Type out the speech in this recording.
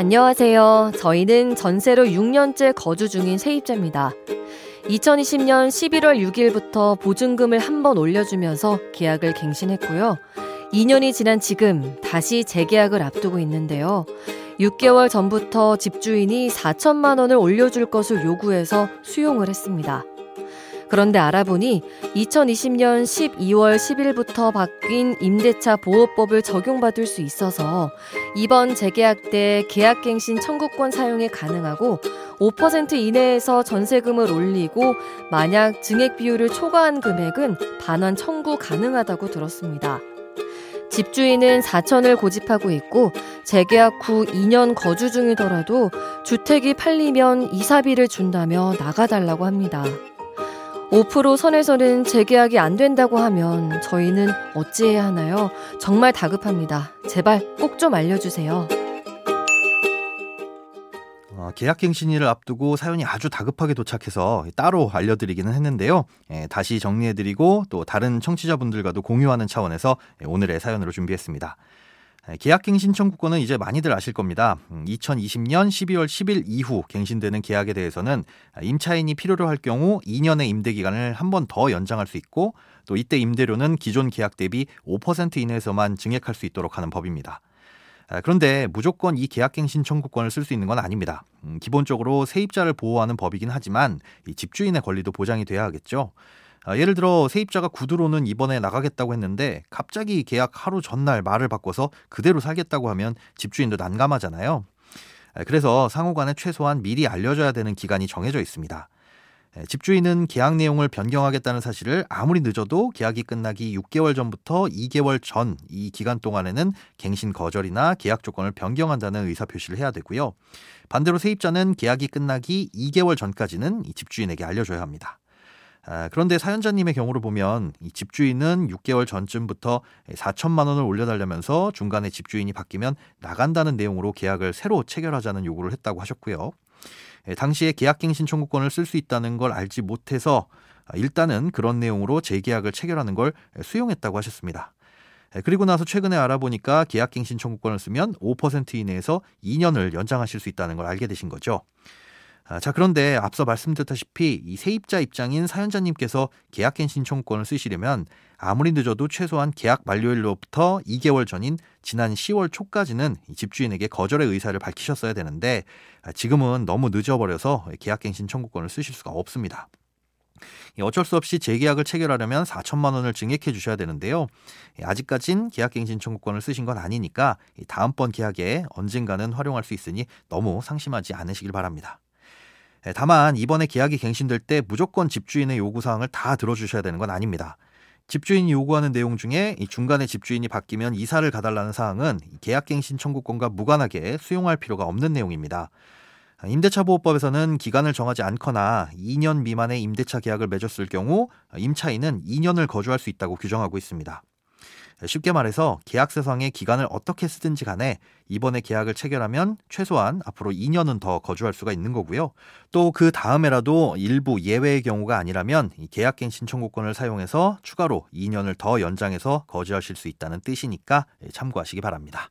안녕하세요. 저희는 전세로 6년째 거주 중인 세입자입니다. 2020년 11월 6일부터 보증금을 한번 올려주면서 계약을 갱신했고요. 2년이 지난 지금 다시 재계약을 앞두고 있는데요. 6개월 전부터 집주인이 4천만 원을 올려줄 것을 요구해서 수용을 했습니다. 그런데 알아보니 2020년 12월 10일부터 바뀐 임대차 보호법을 적용받을 수 있어서 이번 재계약 때 계약갱신 청구권 사용이 가능하고 5% 이내에서 전세금을 올리고 만약 증액 비율을 초과한 금액은 반환 청구 가능하다고 들었습니다. 집주인은 4천을 고집하고 있고 재계약 후 2년 거주 중이더라도 주택이 팔리면 이사비를 준다며 나가달라고 합니다. 5% 선에서는 재계약이 안 된다고 하면 저희는 어찌해야 하나요? 정말 다급합니다. 제발 꼭 좀 알려주세요. 계약갱신일을 앞두고 사연이 아주 다급하게 도착해서 따로 알려드리기는 했는데요. 다시 정리해드리고 또 다른 청취자분들과도 공유하는 차원에서 오늘의 사연으로 준비했습니다. 계약갱신 청구권은 이제 많이들 아실 겁니다. 2020년 12월 10일 이후 갱신되는 계약에 대해서는 임차인이 필요로 할 경우 2년의 임대기간을 한 번 더 연장할 수 있고 또 이때 임대료는 기존 계약 대비 5% 이내에서만 증액할 수 있도록 하는 법입니다. 그런데 무조건 이 계약갱신 청구권을 쓸 수 있는 건 아닙니다. 기본적으로 세입자를 보호하는 법이긴 하지만 이 집주인의 권리도 보장이 돼야 하겠죠. 예를 들어 세입자가 구두로는 이번에 나가겠다고 했는데 갑자기 계약 하루 전날 말을 바꿔서 그대로 살겠다고 하면 집주인도 난감하잖아요. 그래서 상호간에 최소한 미리 알려줘야 되는 기간이 정해져 있습니다. 집주인은 계약 내용을 변경하겠다는 사실을 아무리 늦어도 계약이 끝나기 6개월 전부터 2개월 전 이 기간 동안에는 갱신 거절이나 계약 조건을 변경한다는 의사표시를 해야 되고요. 반대로 세입자는 계약이 끝나기 2개월 전까지는 이 집주인에게 알려줘야 합니다. 그런데 사연자님의 경우로 보면 이 집주인은 6개월 전쯤부터 4천만 원을 올려달라면서 중간에 집주인이 바뀌면 나간다는 내용으로 계약을 새로 체결하자는 요구를 했다고 하셨고요. 당시에 계약갱신 청구권을 쓸 수 있다는 걸 알지 못해서 일단은 그런 내용으로 재계약을 체결하는 걸 수용했다고 하셨습니다. 그리고 나서 최근에 알아보니까 계약갱신 청구권을 쓰면 5% 이내에서 2년을 연장하실 수 있다는 걸 알게 되신 거죠. 자, 그런데 앞서 말씀드렸다시피 이 세입자 입장인 사연자님께서 계약갱신 청구권을 쓰시려면 아무리 늦어도 최소한 계약 만료일로부터 2개월 전인 지난 10월 초까지는 집주인에게 거절의 의사를 밝히셨어야 되는데 지금은 너무 늦어버려서 계약갱신 청구권을 쓰실 수가 없습니다. 어쩔 수 없이 재계약을 체결하려면 4천만 원을 증액해 주셔야 되는데요. 아직까진 계약갱신 청구권을 쓰신 건 아니니까 다음번 계약에 언젠가는 활용할 수 있으니 너무 상심하지 않으시길 바랍니다. 다만 이번에 계약이 갱신될 때 무조건 집주인의 요구사항을 다 들어주셔야 되는 건 아닙니다. 집주인이 요구하는 내용 중에 중간에 집주인이 바뀌면 이사를 가달라는 사항은 계약갱신 청구권과 무관하게 수용할 필요가 없는 내용입니다. 임대차 보호법에서는 기간을 정하지 않거나 2년 미만의 임대차 계약을 맺었을 경우 임차인은 2년을 거주할 수 있다고 규정하고 있습니다. 쉽게 말해서 계약서상의 기간을 어떻게 쓰든지 간에 이번에 계약을 체결하면 최소한 앞으로 2년은 더 거주할 수가 있는 거고요. 또 그 다음에라도 일부 예외의 경우가 아니라면 계약갱신 청구권을 사용해서 추가로 2년을 더 연장해서 거주하실 수 있다는 뜻이니까 참고하시기 바랍니다.